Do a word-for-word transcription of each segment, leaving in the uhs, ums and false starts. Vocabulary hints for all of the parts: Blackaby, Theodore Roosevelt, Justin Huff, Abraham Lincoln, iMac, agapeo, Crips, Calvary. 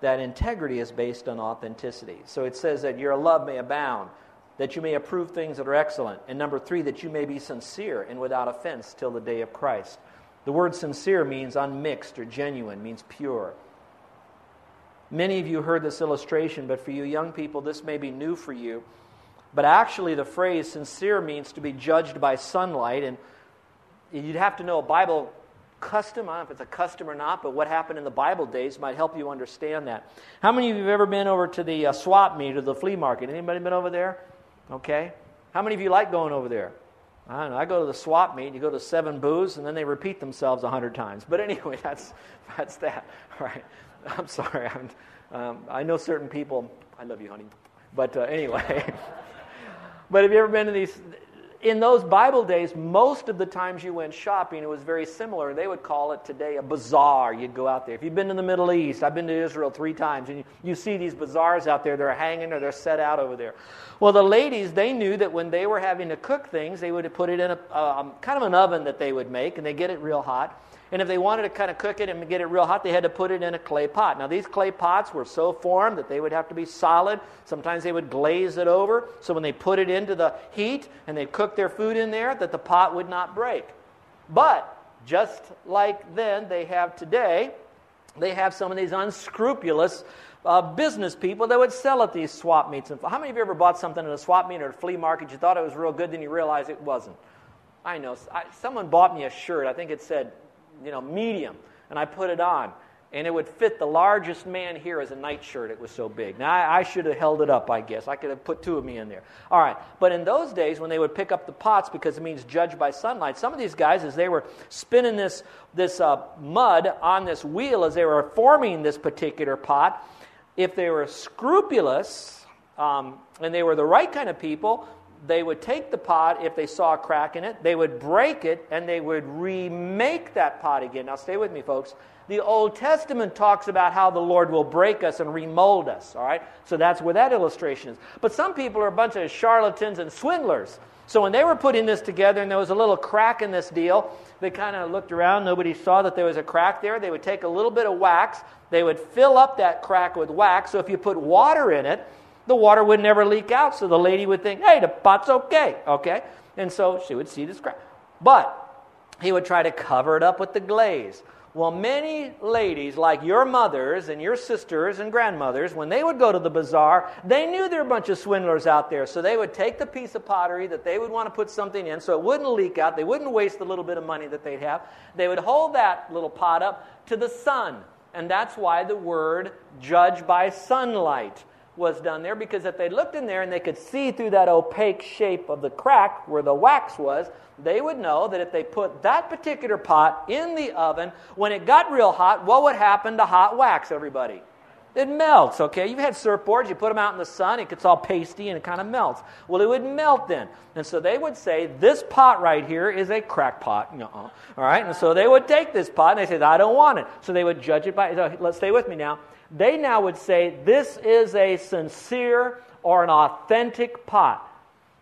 That integrity is based on authenticity. So it says that your love may abound, that you may approve things that are excellent, and number three, that you may be sincere and without offense till the day of Christ. The word sincere means unmixed or genuine, means pure. Many of you heard this illustration, but for you young people, this may be new for you. But actually the phrase sincere means to be judged by sunlight, and you'd have to know a Bible custom, I don't know if it's a custom or not, but what happened in the Bible days might help you understand that. How many of you have ever been over to the uh, swap meet or the flea market? Anybody been over there? Okay. How many of you like going over there? I don't know. I go to the swap meet, you go to seven booths, and then they repeat themselves a hundred times. But anyway, that's that's that. All right. I'm sorry. I'm, um, I know certain people. I love you, honey. But uh, anyway. But have you ever been to these... In those Bible days, most of the times you went shopping, it was very similar. They would call it today a bazaar. You'd go out there. If you've been to the Middle East, I've been to Israel three times, and you, you see these bazaars out there. They're hanging or they're set out over there. Well, the ladies, they knew that when they were having to cook things, they would put it in a um, kind of an oven that they would make, and they get it real hot. And if they wanted to kind of cook it and get it real hot, they had to put it in a clay pot. Now, these clay pots were so formed that they would have to be solid. Sometimes they would glaze it over, so when they put it into the heat and they cooked their food in there, that the pot would not break. But just like then they have today, they have some of these unscrupulous uh, business people that would sell at these swap meets. And how many of you ever bought something at a swap meet or a flea market? You thought it was real good, then you realized it wasn't. I know. I, someone bought me a shirt. I think it said... you know, medium, and I put it on, and it would fit the largest man here as a nightshirt. It was so big. Now, I, I should have held it up, I guess. I could have put two of me in there. All right, but in those days, when they would pick up the pots, because it means judged by sunlight, some of these guys, as they were spinning this, this uh, mud on this wheel, as they were forming this particular pot, if they were scrupulous, um, and they were the right kind of people, they would take the pot, if they saw a crack in it, they would break it, and they would remake that pot again. Now, stay with me, folks. The Old Testament talks about how the Lord will break us and remold us, all right? So that's where that illustration is. But some people are a bunch of charlatans and swindlers. So when they were putting this together and there was a little crack in this deal, they kind of looked around. Nobody saw that there was a crack there. They would take a little bit of wax. They would fill up that crack with wax. So if you put water in it, the water would never leak out, so the lady would think, hey, the pot's okay, okay? And so she would see this crack. But he would try to cover it up with the glaze. Well, many ladies, like your mothers and your sisters and grandmothers, when they would go to the bazaar, they knew there were a bunch of swindlers out there, so they would take the piece of pottery that they would want to put something in so it wouldn't leak out, they wouldn't waste the little bit of money that they'd have. They would hold that little pot up to the sun, and that's why the word judge by sunlight was done there, because if they looked in there and they could see through that opaque shape of the crack where the wax was, they would know that if they put that particular pot in the oven, when it got real hot, what would happen to hot wax, everybody? It melts, okay? You've had surfboards, you put them out in the sun, it gets all pasty and it kind of melts. Well, it would melt then. And so they would say, this pot right here is a crack pot. Nuh-uh. All right? And so they would take this pot and they said, I don't want it. So they would judge it by, so let's stay with me now. They now would say, this is a sincere or an authentic pot.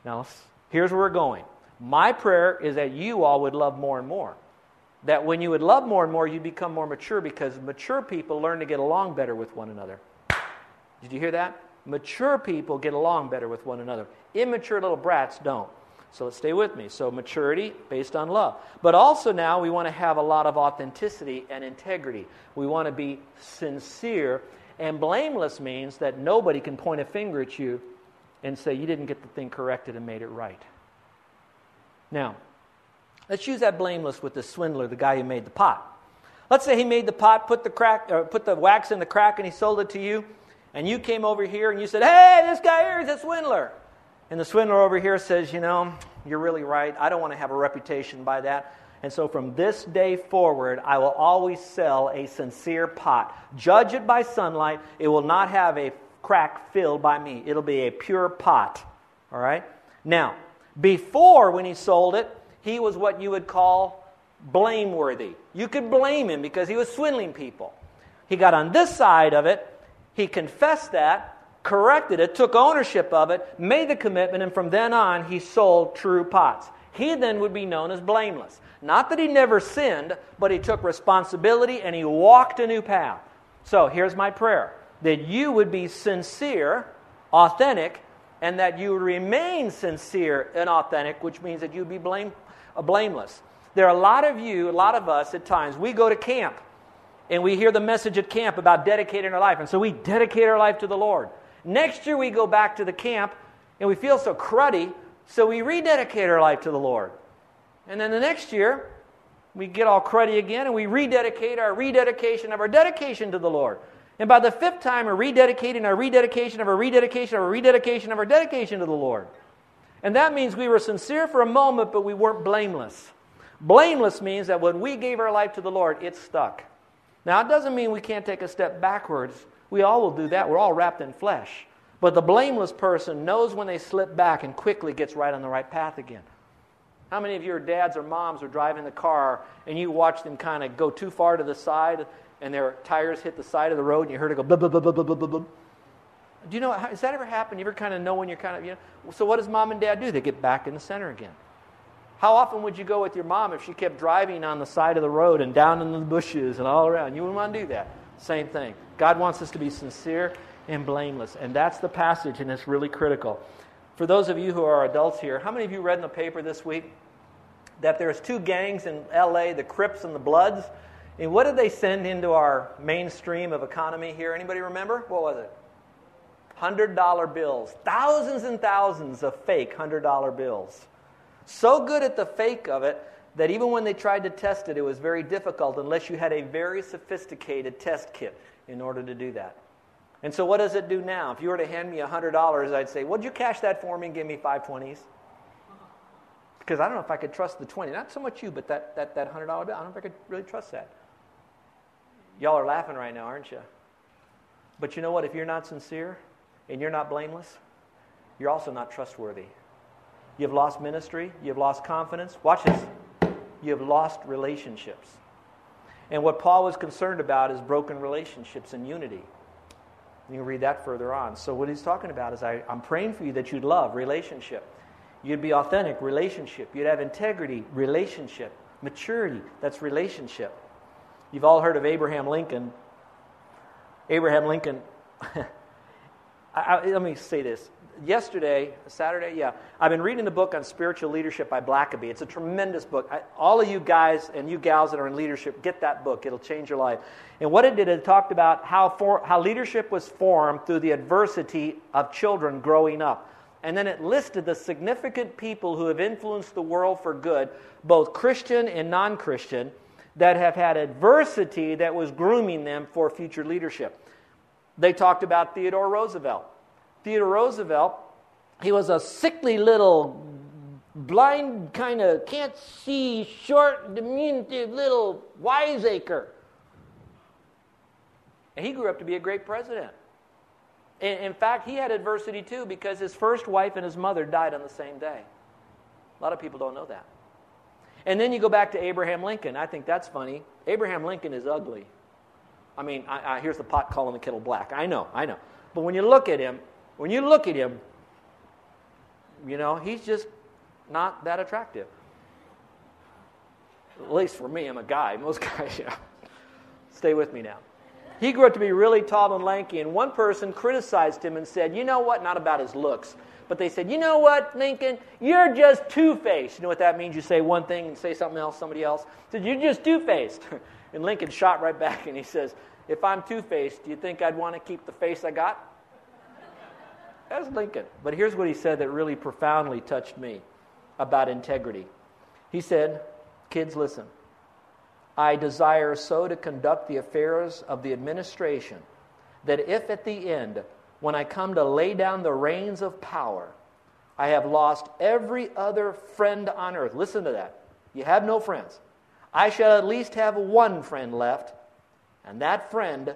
Now, here's where we're going. My prayer is that you all would love more and more. That when you would love more and more, you become more mature, because mature people learn to get along better with one another. Did you hear that? Mature people get along better with one another. Immature little brats don't. So let's stay with me. So maturity based on love. But also now we want to have a lot of authenticity and integrity. We want to be sincere And blameless means that nobody can point a finger at you and say you didn't get the thing corrected and made it right. Now, let's use that blameless with the swindler, the guy who made the pot. Let's say he made the pot, put the crack, or put the wax in the crack, and he sold it to you. And you came over here and you said, "Hey, this guy here is a swindler." And the swindler over here says, "You know, you're really right. I don't want to have a reputation by that. And so from this day forward, I will always sell a sincere pot. Judge it by sunlight. It will not have a crack filled by me. It'll be a pure pot." All right? Now, before when he sold it, he was what you would call blameworthy. You could blame him because he was swindling people. He got on this side of it. He confessed that, corrected it, took ownership of it, made the commitment, and from then on he sold true pots. He then would be known as blameless. Not that he never sinned, but he took responsibility and he walked a new path. So here's my prayer, that you would be sincere, authentic, and that you remain sincere and authentic, which means that you'd be blame, uh, blameless. There are a lot of you, a lot of us at times, we go to camp and we hear the message at camp about dedicating our life, and so we dedicate our life to the Lord. Next year we go back to the camp and we feel so cruddy, so we rededicate our life to the Lord. And then the next year, we get all cruddy again and we rededicate our rededication of our dedication to the Lord. And by the fifth time, we're rededicating our rededication of our rededication of our rededication of our dedication to the Lord. And that means we were sincere for a moment, but we weren't blameless. Blameless means that when we gave our life to the Lord, it stuck. Now, it doesn't mean we can't take a step backwards. We all will do that. We're all wrapped in flesh. But the blameless person knows when they slip back and quickly gets right on the right path again. How many of your dads or moms are driving the car and you watch them kind of go too far to the side and their tires hit the side of the road and you heard it go blah, blah, blah, blah, blah, blah, blah. Do you know, has that ever happened? You ever kind of know when you're kind of, you know, so what does mom and dad do? They get back in the center again. How often would you go with your mom if she kept driving on the side of the road and down in the bushes and all around? You wouldn't want to do that. Same thing. God wants us to be sincere and blameless. And that's the passage, and it's really critical. For those of you who are adults here, how many of you read in the paper this week that there's two gangs in L A, the Crips and the Bloods? And what did they send into our mainstream of economy here? Anybody remember? What was it? one hundred dollar bills. Thousands and thousands of fake one hundred dollar bills. So good at the fake of it that even when they tried to test it, it was very difficult unless you had a very sophisticated test kit in order to do that. And so what does it do now? If you were to hand me one hundred dollars, I'd say, "Would you cash that for me and give me five twenties? Because I don't know if I could trust the twenty. Not so much you, but that, that, that one hundred dollar bill, I don't know if I could really trust that." Y'all are laughing right now, aren't you? But you know what? If you're not sincere and you're not blameless, you're also not trustworthy. You've lost ministry. You've lost confidence. Watch this. You've lost relationships. And what Paul was concerned about is broken relationships and unity. You can read that further on. So what he's talking about is I, I'm praying for you that you'd love relationship. You'd be authentic, relationship. You'd have integrity, relationship. Maturity, that's relationship. You've all heard of Abraham Lincoln. Abraham Lincoln, I, I, let me say this. Yesterday, Saturday, yeah, I've been reading the book on spiritual leadership by Blackaby. It's a tremendous book. I, all of you guys and you gals that are in leadership, get that book. It'll change your life. And what it did, it talked about how for, how leadership was formed through the adversity of children growing up. And then it listed the significant people who have influenced the world for good, both Christian and non-Christian, that have had adversity that was grooming them for future leadership. They talked about Theodore Roosevelt. Theodore Roosevelt, he was a sickly little, blind kind of, can't see, short, diminutive little wiseacre. And he grew up to be a great president. And in fact, he had adversity too because his first wife and his mother died on the same day. A lot of people don't know that. And then you go back to Abraham Lincoln. I think that's funny. Abraham Lincoln is ugly. I mean, I, I, here's the pot calling the kettle black. I know, I know. But when you look at him, When you look at him, you know, he's just not that attractive. At least for me, I'm a guy. Most guys, yeah. Stay with me now. He grew up to be really tall and lanky, and one person criticized him and said, "You know what?" Not about his looks, but they said, "You know what, Lincoln? You're just two-faced." You know what that means? You say one thing and say something else, somebody else. He said, "You're just two-faced." And Lincoln shot right back, and he says, If I'm two-faced, do you think I'd want to keep the face I got? That's Lincoln. But here's what he said that really profoundly touched me about integrity. He said, kids, listen. I desire so to conduct the affairs of the administration that if at the end, when I come to lay down the reins of power, I have lost every other friend on earth. Listen to that. You have no friends. I shall at least have one friend left, and that friend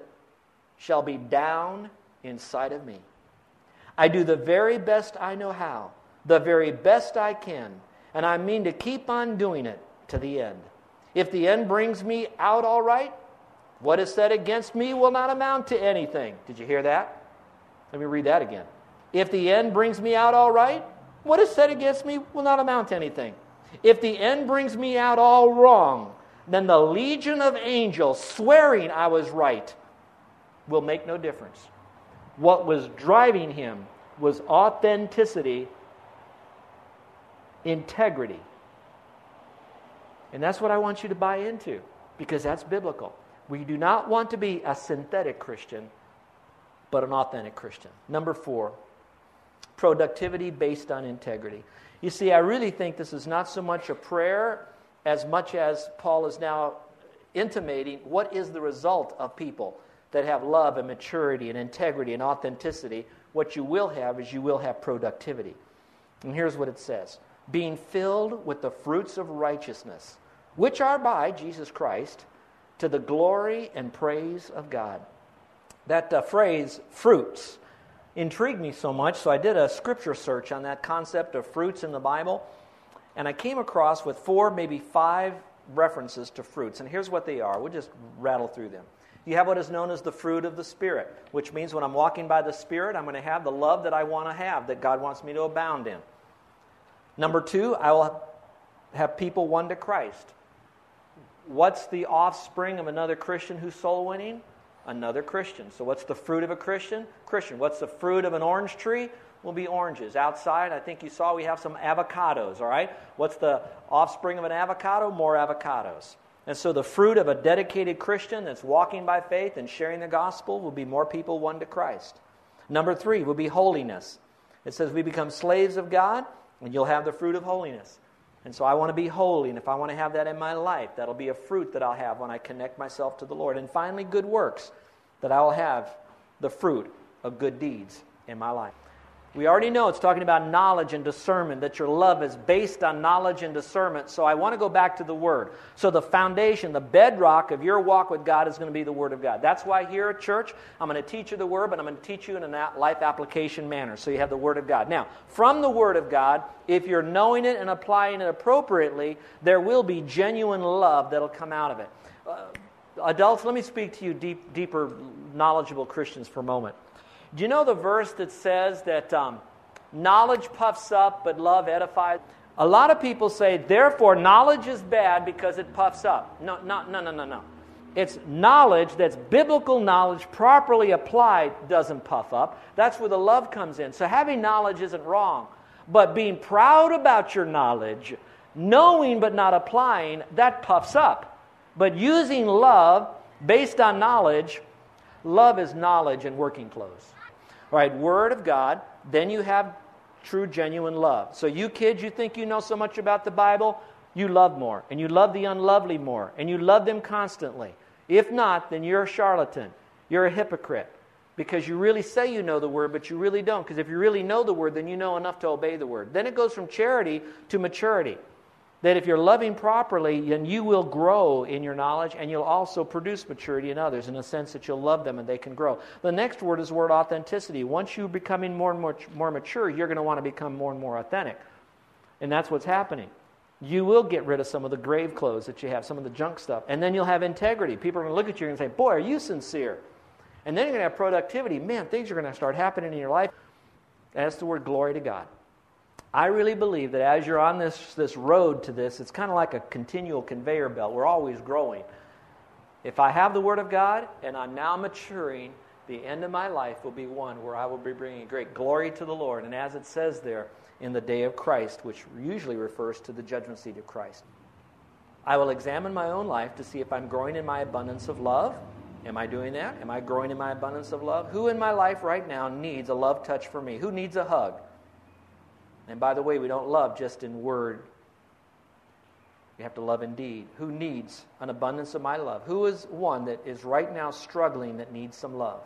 shall be down inside of me. I do the very best I know how, the very best I can, and I mean to keep on doing it to the end. If the end brings me out all right, what is said against me will not amount to anything. Did you hear that? Let me read that again. If the end brings me out all right, what is said against me will not amount to anything. If the end brings me out all wrong, then the legion of angels swearing I was right will make no difference. What was driving him was authenticity, integrity. And that's what I want you to buy into, because that's biblical. We do not want to be a synthetic Christian, but an authentic Christian. Number four, productivity based on integrity. You see, I really think this is not so much a prayer as much as Paul is now intimating what is the result of people that have love and maturity and integrity and authenticity. What you will have is you will have productivity. And here's what it says. Being filled with the fruits of righteousness, which are by Jesus Christ, to the glory and praise of God. That uh, phrase, fruits, intrigued me so much, so I did a scripture search on that concept of fruits in the Bible, and I came across with four, maybe five references to fruits, and here's what they are. We'll just rattle through them. You have what is known as the fruit of the Spirit, which means when I'm walking by the Spirit, I'm going to have the love that I want to have, that God wants me to abound in. Number two, I will have people won to Christ. What's the offspring of another Christian who's soul winning? Another Christian. So what's the fruit of a Christian? Christian. What's the fruit of an orange tree? Will be oranges. Outside, I think you saw we have some avocados, all right? What's the offspring of an avocado? More avocados. And so the fruit of a dedicated Christian that's walking by faith and sharing the gospel will be more people won to Christ. Number three will be holiness. It says we become slaves of God, and you'll have the fruit of holiness. And so I want to be holy, and if I want to have that in my life, that'll be a fruit that I'll have when I connect myself to the Lord. And finally, good works, that I will have the fruit of good deeds in my life. We already know it's talking about knowledge and discernment, that your love is based on knowledge and discernment. So I want to go back to the Word. So the foundation, the bedrock of your walk with God is going to be the Word of God. That's why here at church, I'm going to teach you the Word, but I'm going to teach you in a life application manner. So you have the Word of God. Now, from the Word of God, if you're knowing it and applying it appropriately, there will be genuine love that'll come out of it. Uh, adults, let me speak to you deep, deeper, knowledgeable Christians for a moment. Do you know the verse that says that um, knowledge puffs up, but love edifies? A lot of people say, therefore, knowledge is bad because it puffs up. No, no, no, no, no, no. It's knowledge that's biblical knowledge, properly applied, doesn't puff up. That's where the love comes in. So having knowledge isn't wrong. But being proud about your knowledge, knowing but not applying, that puffs up. But using love based on knowledge, love is knowledge in working clothes. All right, Word of God, then you have true, genuine love. So you kids, you think you know so much about the Bible, you love more, and you love the unlovely more, and you love them constantly. If not, then you're a charlatan. You're a hypocrite, because you really say you know the Word, but you really don't, because if you really know the Word, then you know enough to obey the Word. Then it goes from charity to maturity, that if you're loving properly, then you will grow in your knowledge, and you'll also produce maturity in others in a sense that you'll love them and they can grow. The next word is the word authenticity. Once you're becoming more and more, more mature, you're going to want to become more and more authentic. And that's what's happening. You will get rid of some of the grave clothes that you have, some of the junk stuff, and then you'll have integrity. People are going to look at you and say, boy, are you sincere? And then you're going to have productivity. Man, things are going to start happening in your life. And that's the word glory to God. I really believe that as you're on this, this road to this, it's kind of like a continual conveyor belt. We're always growing. If I have the Word of God and I'm now maturing, the end of my life will be one where I will be bringing great glory to the Lord. And as it says there, in the day of Christ, which usually refers to the judgment seat of Christ. I will examine my own life to see if I'm growing in my abundance of love, Am I doing that? Am I growing in my abundance of love? Who in my life right now needs a love touch for me? Who needs a hug? And by the way, we don't love just in word. We have to love in deed. Who needs an abundance of my love? Who is one that is right now struggling that needs some love?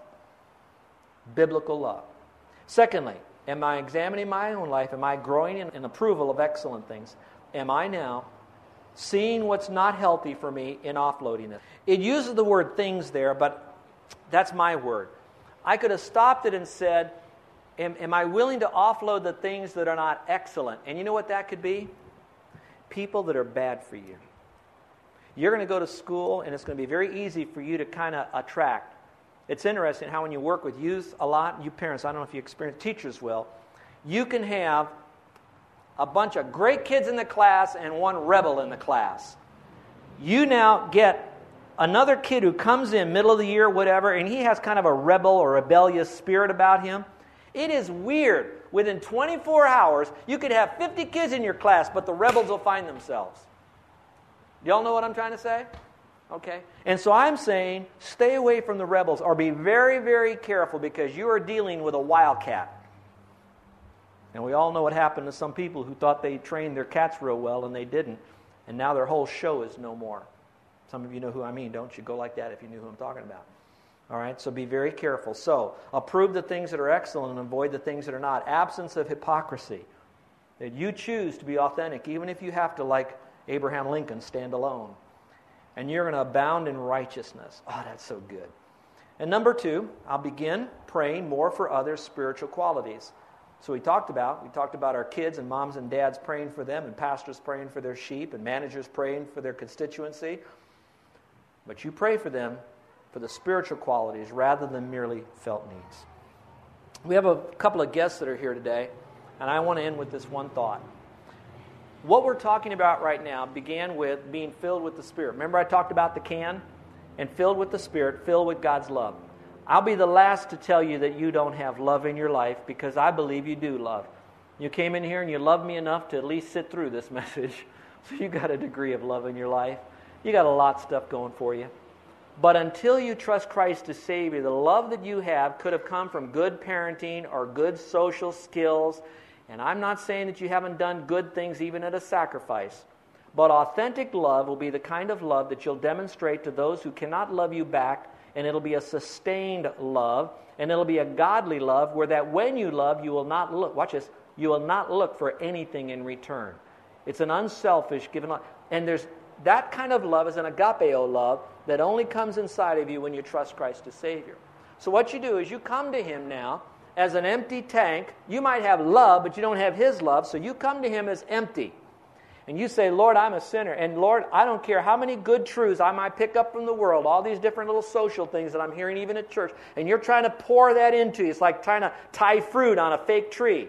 Biblical love. Secondly, am I examining my own life? Am I growing in, in approval of excellent things? Am I now seeing what's not healthy for me in offloading it? It uses the word things there, but that's my word. I could have stopped it and said, am, am I willing to offload the things that are not excellent? And you know what that could be? People that are bad for you. You're going to go to school, and it's going to be very easy for you to kind of attract. It's interesting how when you work with youth a lot, you parents, I don't know if you experience, teachers will, you can have a bunch of great kids in the class and one rebel in the class. You now get another kid who comes in middle of the year, whatever, and he has kind of a rebel or rebellious spirit about him. It is weird. Within twenty-four hours, you could have fifty kids in your class, but the rebels will find themselves. Y'all know what I'm trying to say? Okay. And so I'm saying stay away from the rebels or be very, very careful because you are dealing with a wildcat. And we all know what happened to some people who thought they trained their cats real well and they didn't. And now their whole show is no more. Some of you know who I mean, don't you? Go like that if you knew who I'm talking about. All right, so be very careful. So approve the things that are excellent and avoid the things that are not. Absence of hypocrisy. That you choose to be authentic, even if you have to, like Abraham Lincoln, stand alone. And you're going to abound in righteousness. Oh, that's so good. And number two, I'll begin praying more for others' spiritual qualities. So we talked about, we talked about our kids and moms and dads praying for them and pastors praying for their sheep and managers praying for their constituency. But you pray for them for the spiritual qualities rather than merely felt needs. We have a couple of guests that are here today, and I want to end with this one thought. What we're talking about right now began with being filled with the Spirit. Remember I talked about the can? And filled with the Spirit, filled with God's love. I'll be the last to tell you that you don't have love in your life because I believe you do love. You came in here and you loved me enough to at least sit through this message. So you got a degree of love in your life. You got a lot of stuff going for you. But until you trust Christ to save you, the love that you have could have come from good parenting or good social skills. And I'm not saying that you haven't done good things even at a sacrifice. But authentic love will be the kind of love that you'll demonstrate to those who cannot love you back, and it'll be a sustained love, and it'll be a godly love where that when you love, you will not look, watch this, you will not look for anything in return. It's an unselfish given love. And there's that kind of love is an agapeo love that only comes inside of you when you trust Christ as Savior. So what you do is you come to Him now as an empty tank. You might have love, but you don't have His love, so you come to Him as empty. And you say, Lord, I'm a sinner. And Lord, I don't care how many good truths I might pick up from the world, all these different little social things that I'm hearing even at church. And you're trying to pour that into you. It's like trying to tie fruit on a fake tree.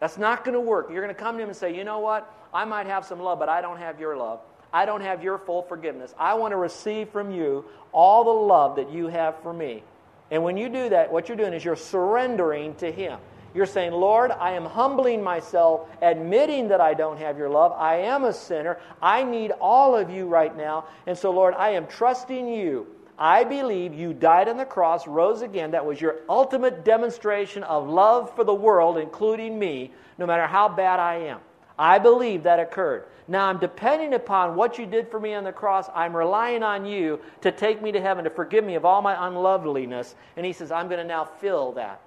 That's not going to work. You're going to come to Him and say, you know what? I might have some love, but I don't have your love. I don't have your full forgiveness. I want to receive from you all the love that you have for me. And when you do that, what you're doing is you're surrendering to Him. You're saying, Lord, I am humbling myself, admitting that I don't have your love. I am a sinner. I need all of you right now. And so, Lord, I am trusting you. I believe you died on the cross, rose again. That was your ultimate demonstration of love for the world, including me, no matter how bad I am. I believe that occurred. Now I'm depending upon what you did for me on the cross. I'm relying on you to take me to heaven, to forgive me of all my unloveliness. And He says, I'm going to now fill that.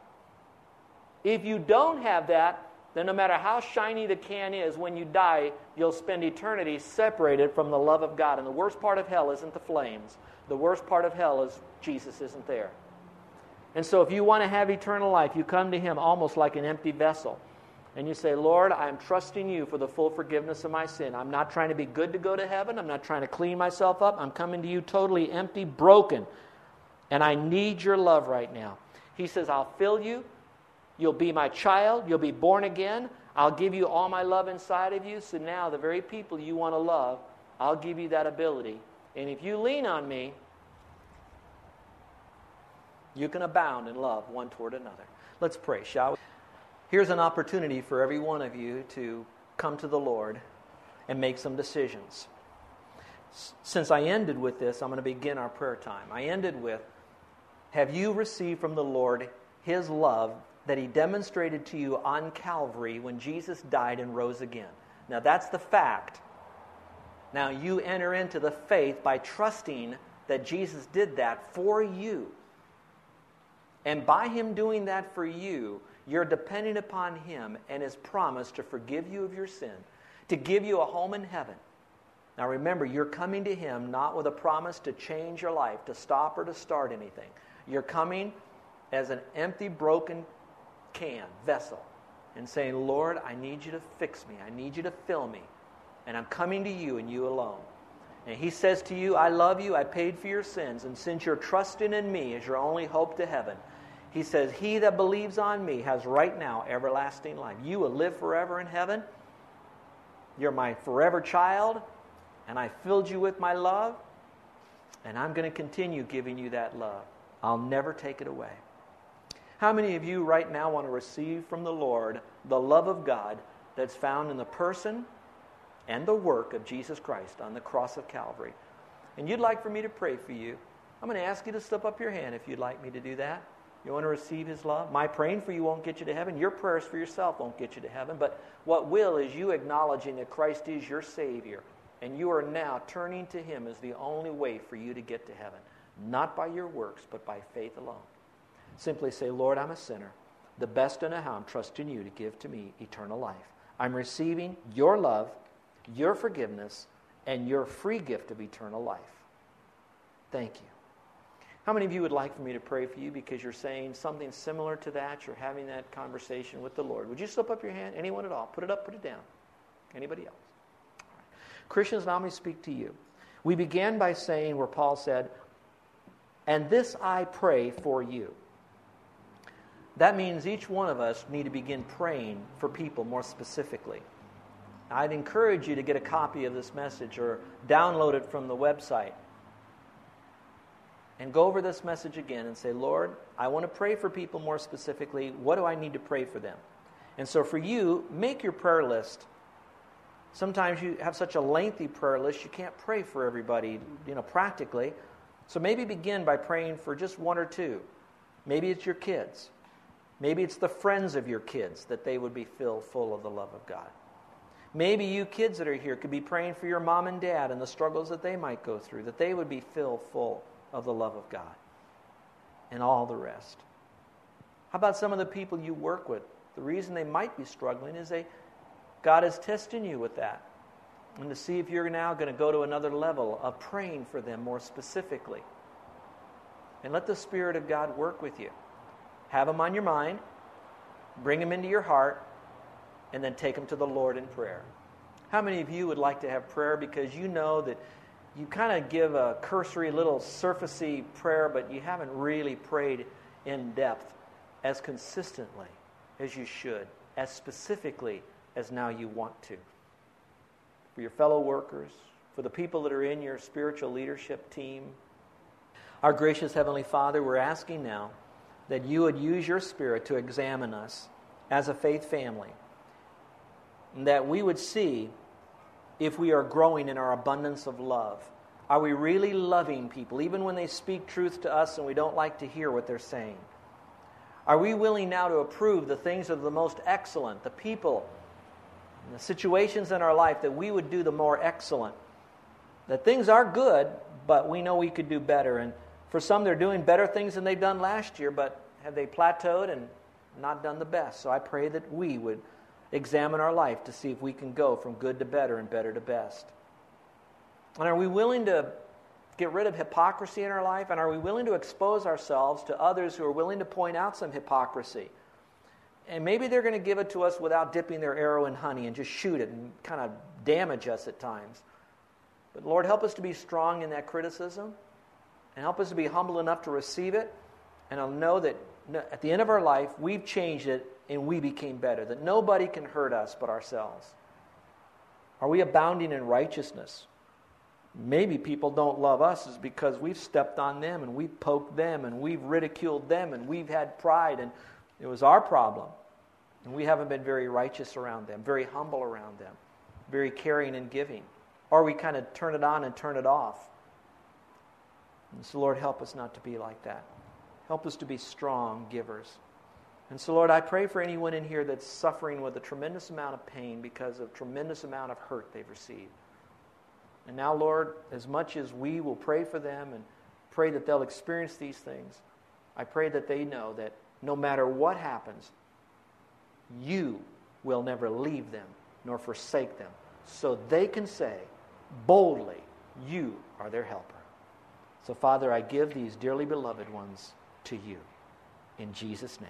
If you don't have that, then no matter how shiny the can is, when you die, you'll spend eternity separated from the love of God. And the worst part of hell isn't the flames. The worst part of hell is Jesus isn't there. And so if you want to have eternal life, you come to Him almost like an empty vessel. And you say, Lord, I'm trusting you for the full forgiveness of my sin. I'm not trying to be good to go to heaven. I'm not trying to clean myself up. I'm coming to you totally empty, broken. And I need your love right now. He says, I'll fill you. You'll be my child. You'll be born again. I'll give you all my love inside of you. So now the very people you want to love, I'll give you that ability. And if you lean on me, you can abound in love one toward another. Let's pray, shall we? Here's an opportunity for every one of you to come to the Lord and make some decisions. Since I ended with this, I'm going to begin our prayer time. I ended with, have you received from the Lord His love that He demonstrated to you on Calvary when Jesus died and rose again? Now that's the fact. Now you enter into the faith by trusting that Jesus did that for you. And by Him doing that for you, you're depending upon Him and His promise to forgive you of your sin, to give you a home in heaven. Now remember, you're coming to Him not with a promise to change your life, to stop or to start anything. You're coming as an empty, broken can, vessel, and saying, Lord, I need you to fix me. I need you to fill me. And I'm coming to you and you alone. And He says to you, I love you, I paid for your sins, and since you're trusting in me as your only hope to heaven, He says, he that believes on me has right now everlasting life. You will live forever in heaven. You're my forever child, and I filled you with my love, and I'm going to continue giving you that love. I'll never take it away. How many of you right now want to receive from the Lord the love of God that's found in the person and the work of Jesus Christ on the cross of Calvary? And you'd like for me to pray for you, I'm going to ask you to slip up your hand if you'd like me to do that. You want to receive His love? My praying for you won't get you to heaven. Your prayers for yourself won't get you to heaven. But what will is you acknowledging that Christ is your Savior, and you are now turning to Him as the only way for you to get to heaven, not by your works, but by faith alone. Simply say, Lord, I'm a sinner. The best I know how, I'm trusting you to give to me eternal life. I'm receiving your love, your forgiveness, and your free gift of eternal life. Thank you. How many of you would like for me to pray for you because you're saying something similar to that? You're having that conversation with the Lord. Would you slip up your hand? Anyone at all? Put it up, put it down. Anybody else? All right. Christians, now let me speak to you. We began by saying where Paul said, and this I pray for you. That means each one of us need to begin praying for people more specifically. I'd encourage you to get a copy of this message or download it from the website. And go over this message again and say, Lord, I want to pray for people more specifically. What do I need to pray for them? And so for you, make your prayer list. Sometimes you have such a lengthy prayer list, you can't pray for everybody, you know, practically. So maybe begin by praying for just one or two. Maybe it's your kids. Maybe it's the friends of your kids that they would be filled full of the love of God. Maybe you kids that are here could be praying for your mom and dad and the struggles that they might go through, that they would be filled full of the love of God, and all the rest. How about some of the people you work with? The reason they might be struggling is they, God is testing you with that, and to see if you're now going to go to another level of praying for them more specifically. And let the Spirit of God work with you. Have them on your mind, bring them into your heart, and then take them to the Lord in prayer. How many of you would like to have prayer because you know that you kind of give a cursory little surfacey prayer, but you haven't really prayed in depth as consistently as you should, as specifically as now you want to. For your fellow workers, for the people that are in your spiritual leadership team. Our gracious Heavenly Father, we're asking now that you would use your Spirit to examine us as a faith family, and that we would see if we are growing in our abundance of love. Are we really loving people, even when they speak truth to us and we don't like to hear what they're saying? Are we willing now to approve the things of the most excellent, the people, the situations in our life that we would do the more excellent? That things are good, but we know we could do better. And for some, they're doing better things than they've done last year, but have they plateaued and not done the best? So I pray that we would examine our life to see if we can go from good to better and better to best. And are we willing to get rid of hypocrisy in our life? And are we willing to expose ourselves to others who are willing to point out some hypocrisy? And maybe they're going to give it to us without dipping their arrow in honey and just shoot it and kind of damage us at times. But Lord, help us to be strong in that criticism, and help us to be humble enough to receive it, and I'll know that at the end of our life, we've changed it and we became better, that nobody can hurt us but ourselves. Are we abounding in righteousness? Maybe people don't love us is because we've stepped on them and we've poked them and we've ridiculed them and we've had pride and it was our problem. And we haven't been very righteous around them, very humble around them, very caring and giving. or we kind of turn it on and turn it off. And so, Lord, help us not to be like that. Help us to be strong givers. And so, Lord, I pray for anyone in here that's suffering with a tremendous amount of pain because of a tremendous amount of hurt they've received. And now, Lord, as much as we will pray for them and pray that they'll experience these things, I pray that they know that no matter what happens, you will never leave them nor forsake them, so they can say boldly, you are their helper. So, Father, I give these dearly beloved ones to you. In Jesus' name.